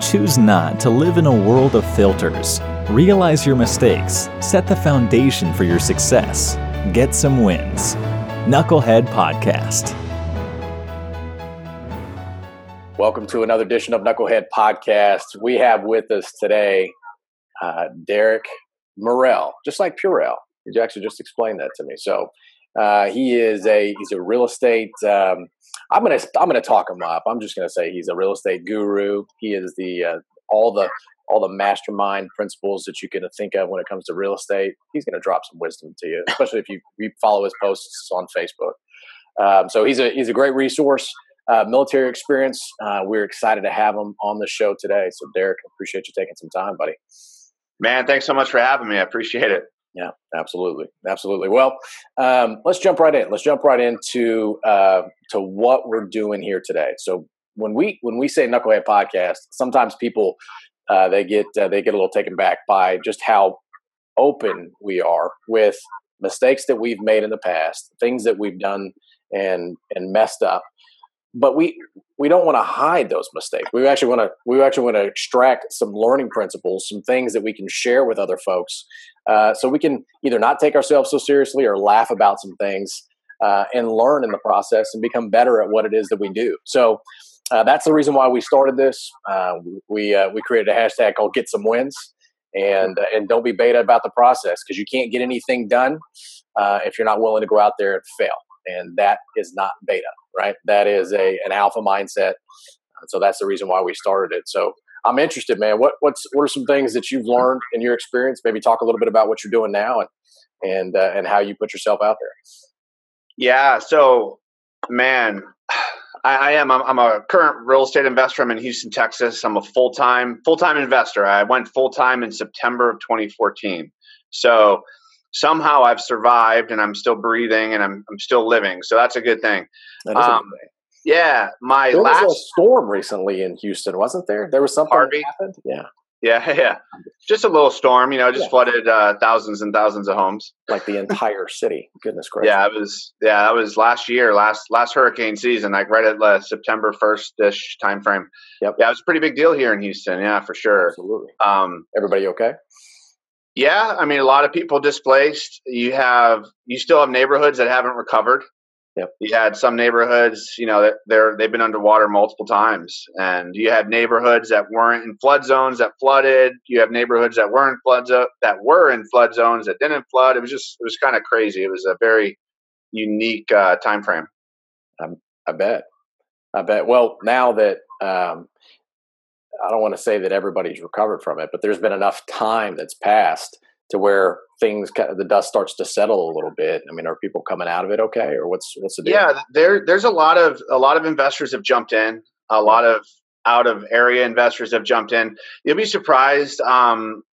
Choose not to live in a world of filters. Realize your mistakes. Set the foundation for your success. Get some wins. Knucklehead Podcast. Welcome to another edition of Knucklehead Podcast. We have with us today Derek Murrell, just like Purell. You actually just explained that to me. So he's a real estate. I'm gonna talk him up. I'm just gonna say he's a real estate guru. He is the all the mastermind principles that you can think of when it comes to real estate. He's gonna drop some wisdom to you, especially if you follow his posts on Facebook. So he's a great resource. Military experience. We're excited to have him on the show today. So Derek, appreciate you taking some time, buddy. Man, thanks so much for having me. I appreciate it. Yeah, absolutely. Absolutely. Well, let's jump right in. Let's jump right into to what we're doing here today. So when we say Knucklehead Podcast, sometimes people they get a little taken back by just how open we are with mistakes that we've made in the past, things that we've done and messed up. But we don't want to hide those mistakes. We actually want to extract some learning principles, some things that we can share with other folks, so we can either not take ourselves so seriously or laugh about some things and learn in the process and become better at what it is that we do. So that's the reason why we started this. We created a hashtag called Get Some Wins, and don't be beta about the process, because you can't get anything done if you're not willing to go out there and fail. And that is not beta, right? That is an alpha mindset. So that's the reason why we started it. So I'm interested, man. What are some things that you've learned in your experience? Maybe talk a little bit about what you're doing now and how you put yourself out there. Yeah. So, man, I'm a current real estate investor. I'm in Houston, Texas. I'm a full time investor. I went full time in September of 2014. So somehow I've survived, and I'm still breathing, and I'm still living. So that's a good thing. Yeah, there was a storm recently in Houston, wasn't there? There was something Harvey. That happened. Yeah. Just a little storm, flooded thousands and thousands of homes, like the entire city. Goodness gracious. Yeah, that was last year, last hurricane season, like right at September 1st-ish timeframe. Yep. Yeah, it was a pretty big deal here in Houston. Yeah, for sure. Absolutely. Everybody okay? Yeah, I mean, a lot of people displaced. You still have neighborhoods that haven't recovered. Yep. You had some neighborhoods, that they've been underwater multiple times, and you had neighborhoods that weren't in flood zones that flooded. You have neighborhoods that were in flood zones that didn't flood. It was kind of crazy. It was a very unique time frame. I bet. Well, now that I don't want to say that everybody's recovered from it, but there's been enough time that's passed to where the dust starts to settle a little bit. I mean, are people coming out of it okay, or what's the deal? Yeah, there's a lot of investors have jumped in. A lot of out of area investors have jumped in. You'll be surprised. And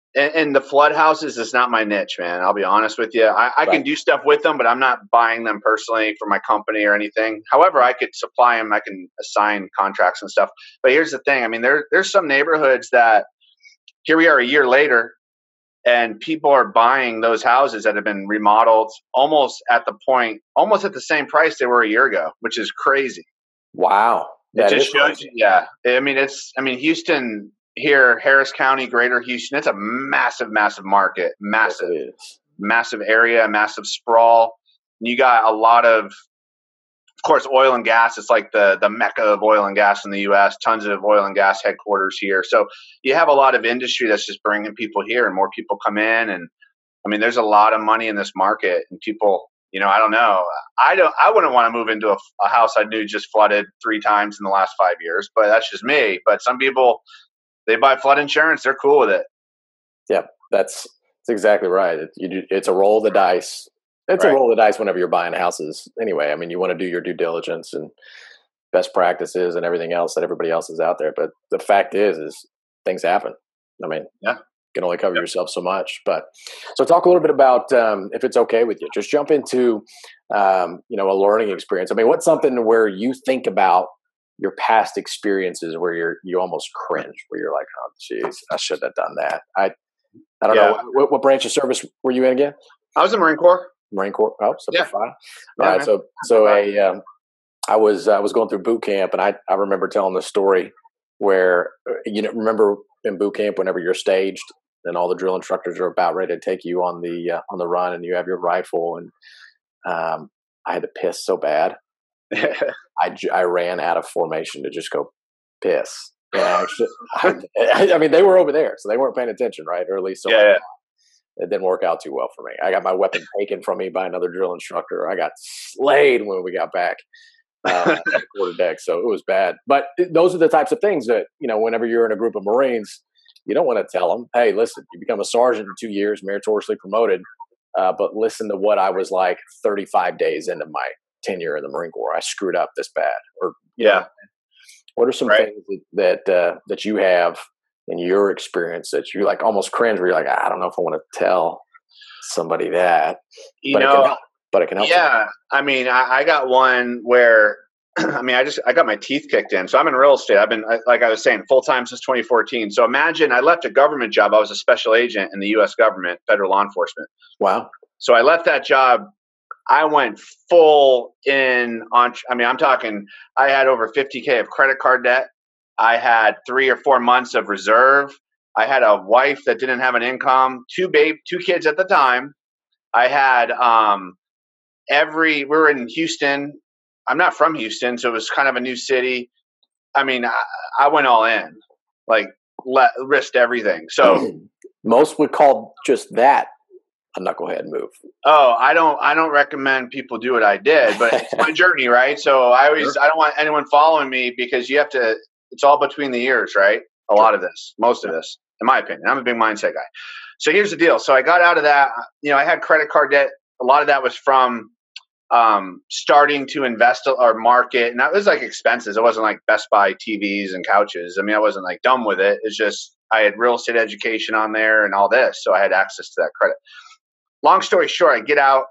the flood houses is not my niche, man. I'll be honest with you. I can do stuff with them, but I'm not buying them personally for my company or anything. However, I could supply them. I can assign contracts and stuff. But here's the thing. I mean, there's some neighborhoods that here we are a year later, and people are buying those houses that have been remodeled almost at the same price they were a year ago, which is crazy. Wow. That just shows you. Yeah. I mean, Houston – here, Harris County, Greater Houston, it's a massive, massive market, massive, massive area, massive sprawl. You got a lot of course, oil and gas. It's like the mecca of oil and gas in the U.S., tons of oil and gas headquarters here. So you have a lot of industry that's just bringing people here, and more people come in. And I mean, there's a lot of money in this market, and people, I don't know. I wouldn't want to move into a house I knew just flooded 3 times in the last 5 years, but that's just me. But some people, they buy flood insurance. They're cool with it. Yeah, that's exactly right. It's a roll of the dice. It's a roll of the dice whenever you're buying houses. Anyway, I mean, you want to do your due diligence and best practices and everything else that everybody else is out there. But the fact is things happen. I mean, yeah, you can only cover yourself so much. But so talk a little bit about if it's okay with you. Just jump into a learning experience. I mean, what's something where you think about your past experiences where you almost cringe, where you're like, oh, geez, I shouldn't have done that. I don't know. What branch of service were you in again? I was in Marine Corps. Oh, so yeah. Fine. All right. Man. So I was going through boot camp, and I remember telling this story where, you know, remember in boot camp, whenever you're staged, then all the drill instructors are about ready to take you on the run, and you have your rifle. And I had to piss so bad. I ran out of formation to just go piss. Yeah, I mean, they were over there, so they weren't paying attention, right? Or at least so yeah. It didn't work out too well for me. I got my weapon taken from me by another drill instructor. I got slayed when we got back at quarter deck, so it was bad. But those are the types of things that, you know, whenever you're in a group of Marines, you don't want to tell them, hey, listen, you become a sergeant in 2 years, meritoriously promoted, but listen to what I was like 35 days into my tenure in the Marine Corps. I screwed up this bad. Or you know, what are some things that you have in your experience that you like almost cringe, where you're like, I don't know if I want to tell somebody that, but it can help. Yeah. I mean, I got one where, I mean, I got my teeth kicked in. So I'm in real estate. I've been, like I was saying, full-time since 2014. So imagine I left a government job. I was a special agent in the U.S. government, federal law enforcement. Wow. So I left that job. I went full in on, I mean, I'm talking, I had over 50K of credit card debt. I had 3 or 4 months of reserve. I had a wife that didn't have an income, two kids at the time. I had we were in Houston. I'm not from Houston, so it was kind of a new city. I mean, I went all in, like risked everything. So most would call just that a knucklehead move. Oh, I don't recommend people do what I did, but it's my journey, right? So I don't want anyone following me, because you have to, it's all between the ears, right? A lot of this, most of this, in my opinion. I'm a big mindset guy. So here's the deal. So I got out of that, you know, I had credit card debt. A lot of that was from starting to invest or market. And that was like expenses. It wasn't like Best Buy TVs and couches. I mean, I wasn't like dumb with it. It's just, I had real estate education on there and all this. So I had access to that credit. Long story short, I get out,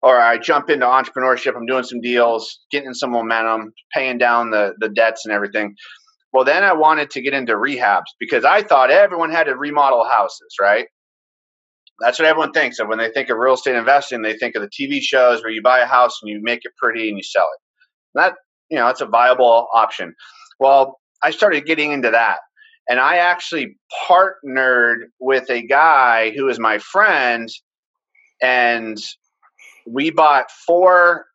or I jump into entrepreneurship. I'm doing some deals, getting some momentum, paying down the debts and everything. Well, then I wanted to get into rehabs, because I thought everyone had to remodel houses, right? That's what everyone thinks of. When they think of real estate investing, they think of the TV shows where you buy a house and you make it pretty and you sell it. That, you know, that's a viable option. Well, I started getting into that. And I actually partnered with a guy who is my friend, and we bought 4.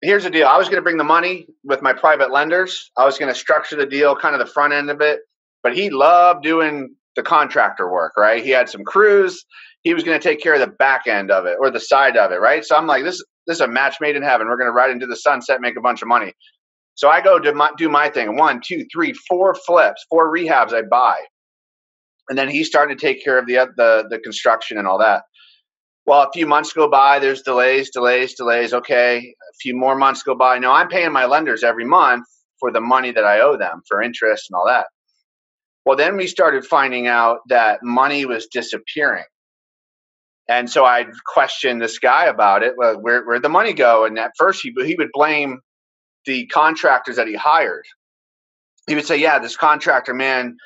Here's the deal. I was going to bring the money with my private lenders. I was going to structure the deal, kind of the front end of it. But he loved doing the contractor work, right? He had some crews. He was going to take care of the back end of it, or the side of it, right? So I'm like, this is a match made in heaven. We're going to ride into the sunset, make a bunch of money. So I go do my thing. 1, 2, 3, 4 flips, 4 rehabs I buy. And then he started to take care of the construction and all that. Well, a few months go by, there's delays. Okay, a few more months go by. Now I'm paying my lenders every month for the money that I owe them for interest and all that. Well, then we started finding out that money was disappearing. And so I questioned this guy about it. Well, where'd the money go? And at first he would blame the contractors that he hired. He would say, yeah, this contractor, man,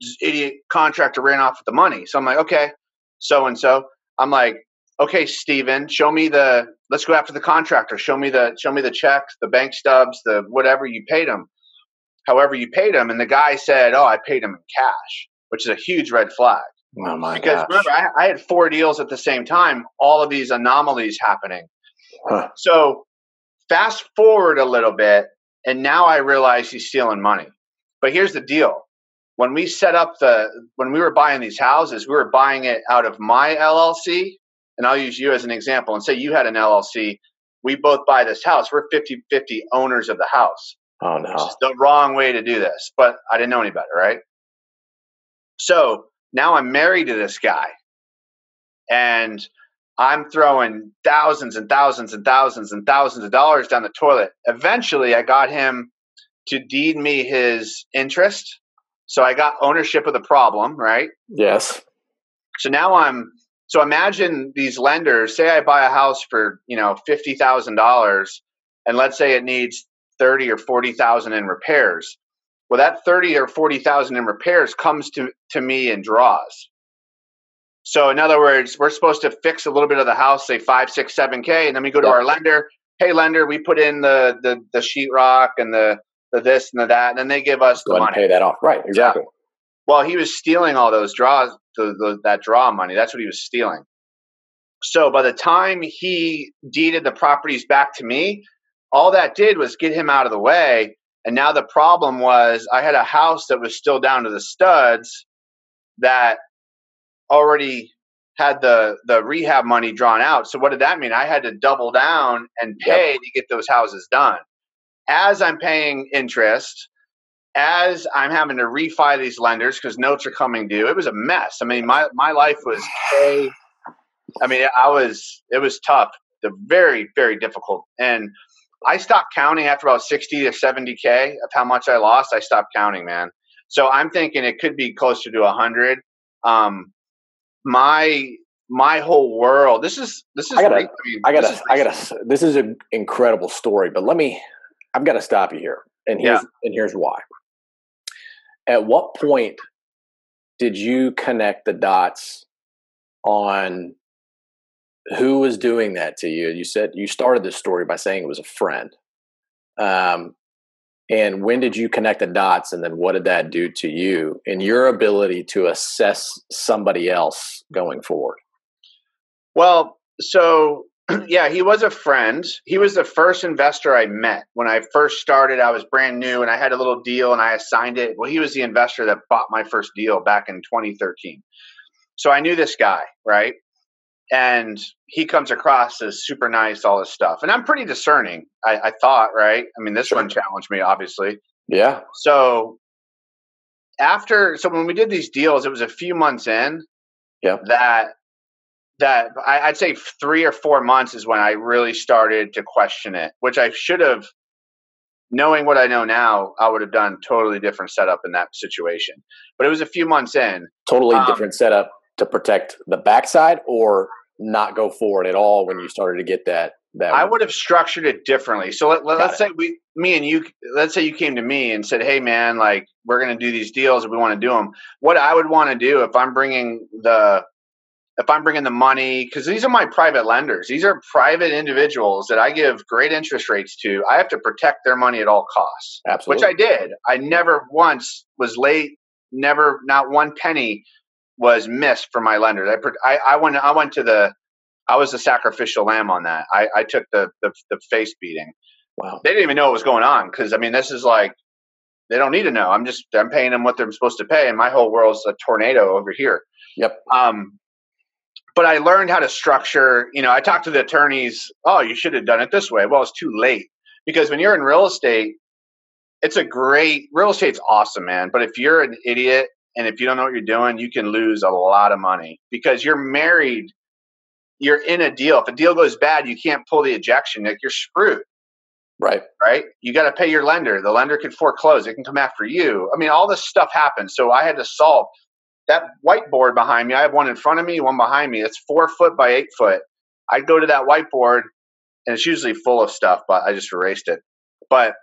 this idiot contractor ran off with the money. So I'm like, okay, so-and-so. I'm like, okay, Steven, let's go after the contractor. Show me the checks, the bank stubs, the whatever you paid him, however you paid him. And the guy said, oh, I paid him in cash, which is a huge red flag. Oh my gosh. Because remember, I had 4 deals at the same time, all of these anomalies happening. Huh. So fast forward a little bit, and now I realize he's stealing money. But here's the deal. When we set up when we were buying these houses, we were buying it out of my LLC. And I'll use you as an example and say you had an LLC. We both buy this house. We're 50-50 owners of the house. Oh, no. It's the wrong way to do this. But I didn't know any better, right? So now I'm married to this guy. And I'm throwing thousands and thousands and thousands and thousands of dollars down the toilet. Eventually, I got him to deed me his interest. So I got ownership of the problem, right? Yes. So now so imagine these lenders, say I buy a house for, you know, $50,000, and let's say it needs $30,000 or $40,000 in repairs. Well, that $30,000 or $40,000 in repairs comes to me in draws. So in other words, we're supposed to fix a little bit of the house, say 5, 6, 7K, and then we go to our lender. Hey, lender, we put in the sheetrock and the the this and the that, and then they give us the money. Pay that off. Right, exactly. Yeah. Well, he was stealing all those draws, that draw money. That's what he was stealing. So by the time he deeded the properties back to me, all that did was get him out of the way. And now the problem was I had a house that was still down to the studs that already had the rehab money drawn out. So what did that mean? I had to double down and pay to get those houses done. As I'm paying interest, as I'm having to refi these lenders because notes are coming due, it was a mess. I mean, my life was it was tough. Very, very difficult. And I stopped counting after about 60 to 70K of how much I lost. I stopped counting, man. So I'm thinking it could be closer to 100. My whole world. This is an incredible story, but I've got to stop you here. And here's why. At what point did you connect the dots on who was doing that to you? You said you started this story by saying it was a friend. And when did you connect the dots, and then what did that do to you and your ability to assess somebody else going forward? Well, so yeah, he was a friend. He was the first investor I met. When I first started, I was brand new and I had a little deal and I assigned it. Well, he was the investor that bought my first deal back in 2013. So I knew this guy, right? And he comes across as super nice, all this stuff. And I'm pretty discerning, I thought, right? I mean, this one challenged me, obviously. Yeah. So when we did these deals, it was a few months in that I'd say 3 or 4 months is when I really started to question it, which I should have, knowing what I know now, I would have done totally different setup in that situation. But it was a few months in. Totally different setup to protect the backside or not go forward at all when you started to get that I would have structured it differently. So let's say you came to me and said, hey man, like we're going to do these deals if we want to do them. What I would want to do if I'm bringing the money, because these are my private lenders. These are private individuals that I give great interest rates to. I have to protect their money at all costs. Absolutely. Which I did. I never once was late. Never, not one penny was missed for my lenders. I was the sacrificial lamb on that. I took the face beating. Wow. They didn't even know what was going on. Cause I mean, this is like, they don't need to know. I'm paying them what they're supposed to pay. And my whole world's a tornado over here. Yep. But I learned how to structure, I talked to the attorneys. Oh, you should have done it this way. Well, it's too late, because when you're in real estate, real estate's awesome, man. But if you're an idiot, and if you don't know what you're doing, you can lose a lot of money because you're married. You're in a deal. If a deal goes bad, you can't pull the ejection. Like you're screwed. Right. Right. You got to pay your lender. The lender can foreclose. It can come after you. I mean, all this stuff happens. So I had to solve that whiteboard behind me. I have one in front of me, one behind me. It's 4 foot by 8 foot. I'd go to that whiteboard and it's usually full of stuff, but I just erased it. But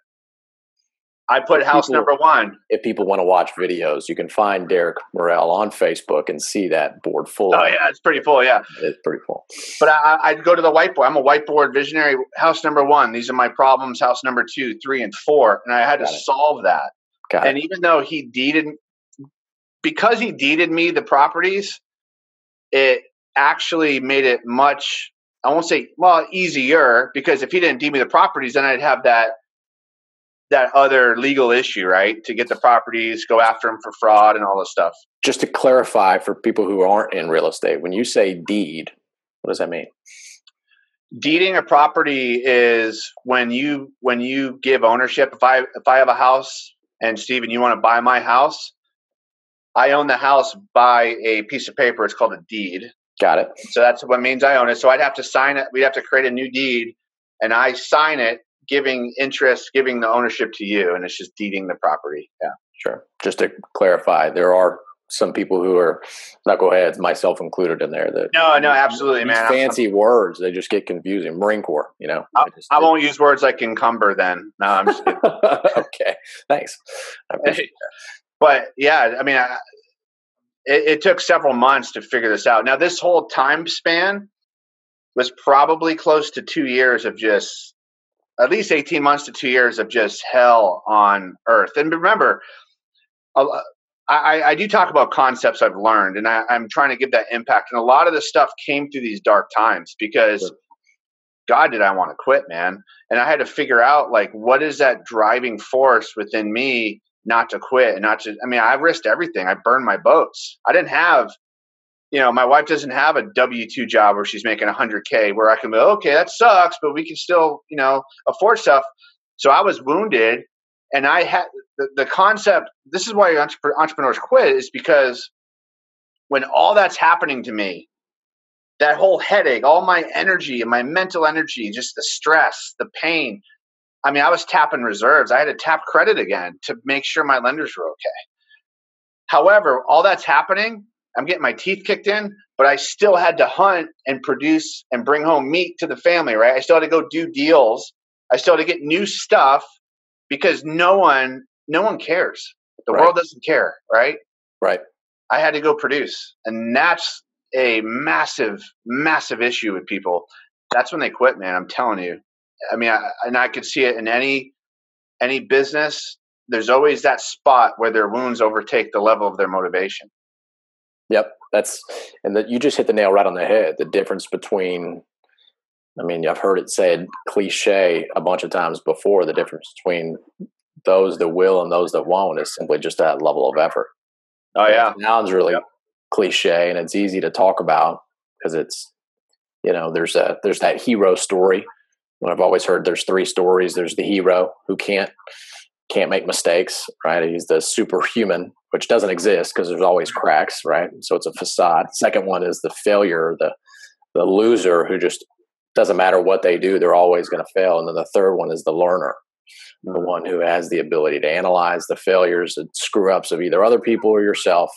I put house number one. If people want to watch videos, you can find Derek Murrell on Facebook and see that board full. Oh, yeah. It's pretty full. Yeah. It's pretty full. But I'd go to the whiteboard. I'm a whiteboard visionary. House number one. These are my problems. House number 2, 3, and 4. And I had to solve that. And even though he deeded me the properties, it actually made it much, I won't say, well, easier, because if he didn't deed me the properties, then I'd have that other legal issue, right? To get the properties, go after them for fraud and all this stuff. Just to clarify for people who aren't in real estate, when you say deed, what does that mean? Deeding a property is when you give ownership. If I have a house and Steven, you want to buy my house, I own the house by a piece of paper. It's called a deed. Got it. So that's what means I own it. So I'd have to sign it. We'd have to create a new deed and I sign it, giving interest, giving the ownership to you, and it's just deeding the property. Yeah, sure. Just to clarify, there are some people who are knuckleheads, myself included, in there. That no, absolutely, man. Fancy words, they just get confusing. Marine Corps, I won't use words like encumber. Then no, I'm just kidding. Okay, thanks. But yeah, I mean, it took several months to figure this out. Now, this whole time span was probably close to 2 years of just at least 18 months to 2 years of just hell on earth. And remember, I do talk about concepts I've learned, and I'm trying to give that impact. And a lot of this stuff came through these dark times because, sure, God, did I want to quit, man. And I had to figure out, like, what is that driving force within me not to quit and not to, I mean, I risked everything. I burned my boats. I didn't have, you know, my wife doesn't have a W-2 job where she's making 100K where I can go, okay, that sucks, but we can still, you know, afford stuff. So I was wounded. And I had the concept, this is why entrepreneurs quit, is because when all that's happening to me, that whole headache, all my energy and my mental energy, just the stress, the pain. I mean, I was tapping reserves. I had to tap credit again to make sure my lenders were okay. However, all that's happening, I'm getting my teeth kicked in, but I still had to hunt and produce and bring home meat to the family, right? I still had to go do deals. I still had to get new stuff. Because no one cares. The world doesn't care, right? Right. I had to go produce. And that's a massive, massive issue with people. That's when they quit, man. I'm telling you. I mean, I could see it in any business. There's always that spot where their wounds overtake the level of their motivation. Yep. You just hit the nail right on the head. The difference between, I mean, I've heard it said cliche a bunch of times before, the difference between those that will and those that won't is simply just that level of effort. Oh, yeah. It sounds really cliche, and it's easy to talk about because it's, you know, there's that hero story. When I've always heard there's three stories. There's the hero who can't make mistakes, right? He's the superhuman, which doesn't exist because there's always cracks, right? So it's a facade. Second one is the failure, the loser who just doesn't matter what they do, they're always going to fail. And then the third one is the learner, the one who has the ability to analyze the failures and screw ups of either other people or yourself,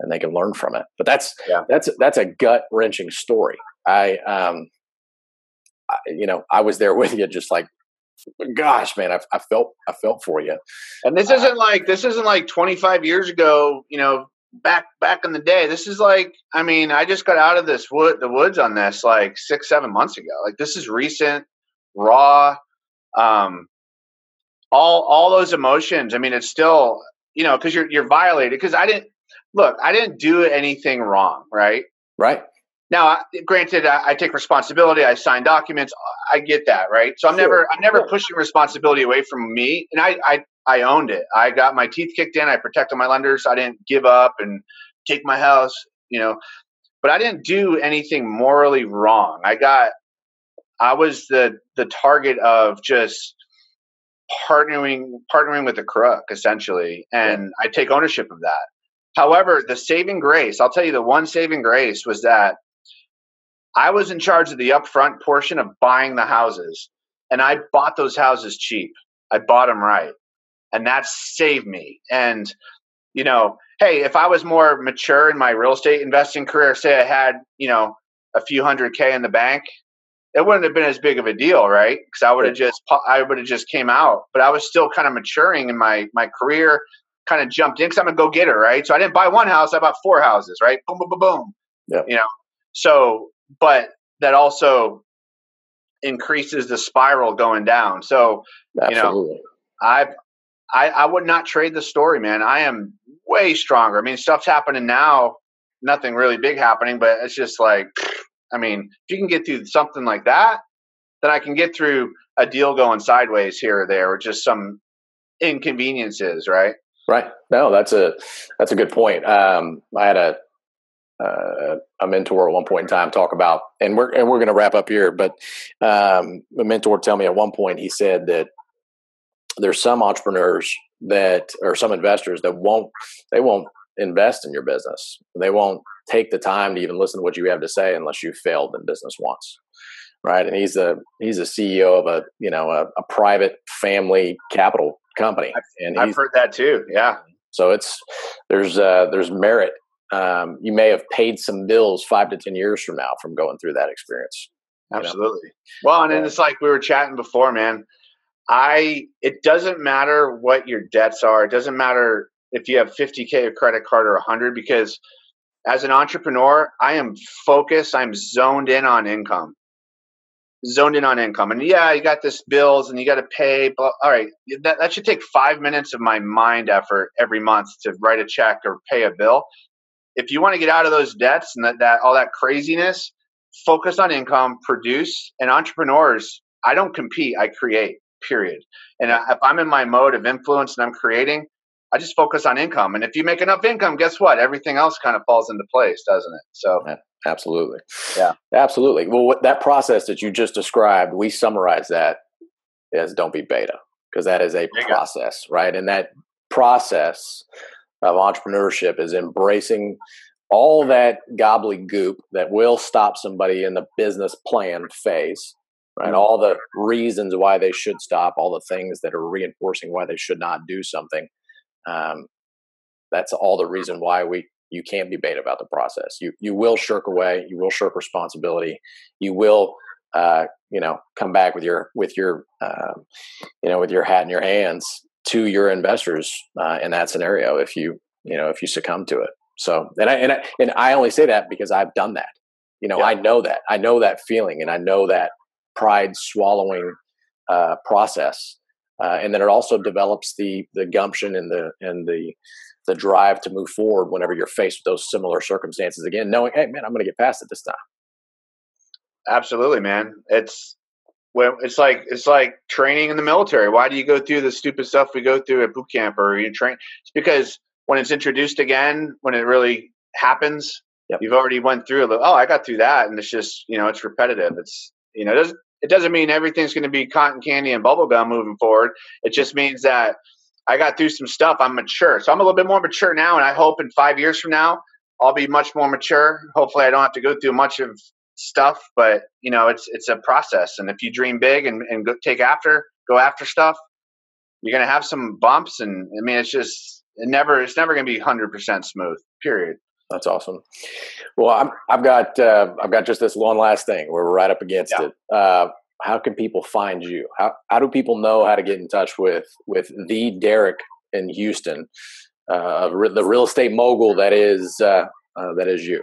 and they can learn from it. But that's a gut wrenching story. I you know, I was there with you, just like, gosh, man, I felt for you. And this isn't like 25 years ago, you know, back in the day. This is like, I mean, I just got out of this the woods on this like 6-7 months ago. Like, this is recent, raw, all those emotions. I mean, it's still, you know, because you're violated, because I didn't do anything wrong, right now. I take responsibility. I sign documents. I get that, right? So I'm never pushing responsibility away from me, and I owned it. I got my teeth kicked in. I protected my lenders. I didn't give up and take my house, you know, but I didn't do anything morally wrong. I was the target of just partnering with a crook, essentially. And I take ownership of that. However, the saving grace, I'll tell you, the one saving grace was that I was in charge of the upfront portion of buying the houses, and I bought those houses cheap. I bought them right. And that saved me. And, you know, hey, if I was more mature in my real estate investing career, say I had, you know, a few $100K in the bank, it wouldn't have been as big of a deal, right? Because I would have just came out. But I was still kind of maturing in my career, kind of jumped in because I'm a go-getter, right? So I didn't buy one house, I bought four houses, right? Boom, boom, boom, boom. Yeah. You know, so, but that also increases the spiral going down. So, absolutely. You know, I would not trade the story, man. I am way stronger. I mean, stuff's happening now, nothing really big happening, but it's just like, I mean, if you can get through something like that, then I can get through a deal going sideways here or there, or just some inconveniences, right? Right. No, that's a good point. I had a mentor at one point in time talk about, and we're going to wrap up here, but a mentor tell me at one point, he said that there's some entrepreneurs that, or some investors that won't invest in your business. They won't take the time to even listen to what you have to say unless you failed in business once. Right. And he's a CEO of a private family capital company. And I've heard that too. Yeah. So there's merit. You may have paid some bills 5 to 10 years from now from going through that experience. Absolutely. You know? Well, and then it's like we were chatting before, man, it doesn't matter what your debts are. It doesn't matter if you have 50K of credit card or 100, because as an entrepreneur, I am focused. I'm zoned in on income. zoned in on income. And yeah, you got this bills and you got to pay. All right. That should take 5 minutes of my mind effort every month to write a check or pay a bill. If you want to get out of those debts and that all that craziness, focus on income, produce. And entrepreneurs, I don't compete, I create, period. And if I'm in my mode of influence and I'm creating, I just focus on income. And if you make enough income, guess what? Everything else kind of falls into place, doesn't it? So absolutely. Yeah, absolutely. Well, that process that you just described, we summarize that as don't be beta, because that is a process, right? And that process of entrepreneurship is embracing all that gobbledygook that will stop somebody in the business plan phase, right? Mm-hmm. All the reasons why they should stop, all the things that are reinforcing why they should not do something. That's all the reason why you can't be beta about the process. You will shirk away. You will shirk responsibility. You will, come back with your hat in your hands to your investors in that scenario if you succumb to it. So, and I only say that because I've done that. I know that feeling, and I know that pride swallowing process. And then it also develops the gumption and the drive to move forward whenever you're faced with those similar circumstances again, knowing, hey man, I'm going to get past it this time. Absolutely, man. It's like training in the military. Why do you go through the stupid stuff we go through at boot camp or you train? It's because when it's introduced again, when it really happens, You've already went through I got through that, and it's just it's repetitive. It doesn't mean everything's going to be cotton candy and bubblegum moving forward. It just means that I got through some stuff. I'm mature. So I'm a little bit more mature now, and I hope in 5 years from now, I'll be much more mature. Hopefully I don't have to go through much of stuff, but it's a process. And if you dream big and go after stuff, you're going to have some bumps. And I mean, it's never going to be 100% smooth, period. That's awesome. Well, I've got just this one last thing. We're right up against it. How can people find you? How do people know how to get in touch with the Derek in Houston, the real estate mogul that is you?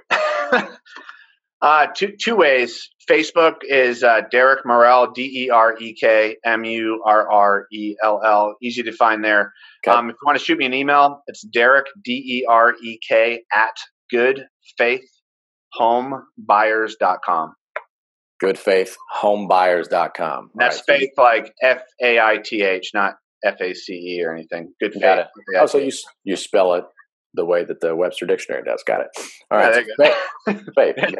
Two ways. Facebook is Derek Murrell, DerekMurrell. Easy to find there. Okay. If you want to shoot me an email, it's Derek, DEREK, at goodfaithhomebuyers.com. Goodfaithhomebuyers.com. That's right. Faith like FAITH, not FACE or anything. Good faith. Got it. Oh, so you spell it the way that the Webster Dictionary does. Got it. All right. Yeah, so faith. Got it.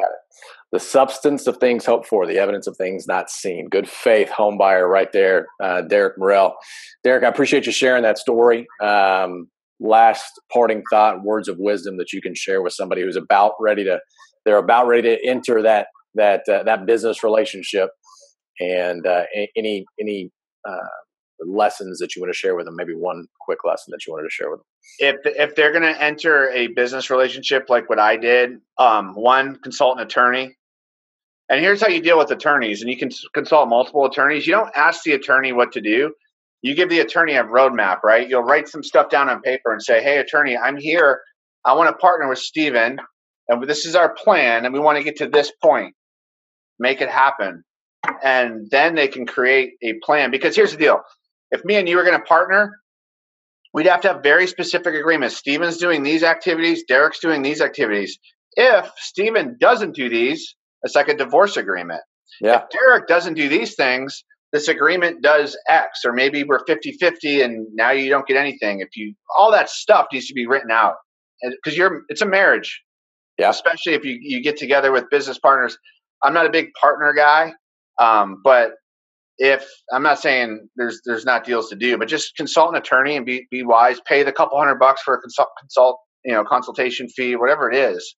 The substance of things hoped for, the evidence of things not seen. Good faith home buyer right there. Derek Murrell. Derek, I appreciate you sharing that story. Last parting thought, words of wisdom that you can share with somebody who's about ready to enter that business relationship, and any lessons that you want to share with them. Maybe one quick lesson that you wanted to share with them. If they're going to enter a business relationship like what I did, one, consult an attorney. And here's how you deal with attorneys. And you can consult multiple attorneys. You don't ask the attorney what to do. You give the attorney a roadmap, right? You'll write some stuff down on paper and say, hey, attorney, I'm here. I want to partner with Steven, and this is our plan, and we want to get to this point. Make it happen. And then they can create a plan. Because here's the deal. If me and you were going to partner, we'd have to have very specific agreements. Steven's doing these activities. Derek's doing these activities. If Steven doesn't do these, it's like a divorce agreement. Yeah. If Derek doesn't do these things, this agreement does X, or maybe we're 50-50 and now you don't get anything. All that stuff needs to be written out, because it's a marriage. Yeah. Especially if you get together with business partners. I'm not a big partner guy, but if I'm not saying there's not deals to do, but just consult an attorney and be wise. Pay the couple $100 for a consultation fee, whatever it is.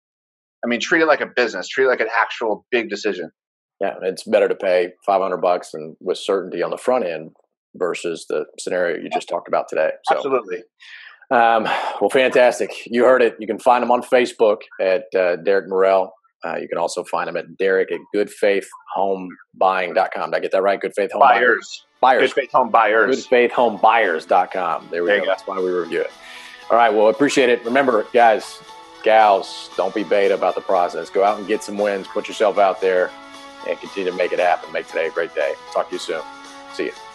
I mean, treat it like a business. Treat it like an actual big decision. Yeah, it's better to pay $500 and with certainty on the front end versus the scenario you just talked about today. So, absolutely. Well, fantastic. You heard it. You can find him on Facebook at Derek Murrell. You can also find him at Derek at goodfaithhomebuying.com. Did I get that right? Good Faith Home Buyers. Good Faith Home Buyers. Goodfaithhomebuyers.com. There we go. That's why we review it. All right. Well, appreciate it. Remember, guys, gals, don't be beta about the process. Go out and get some wins. Put yourself out there. and continue to make it happen. Make today a great day. Talk to you soon. See you.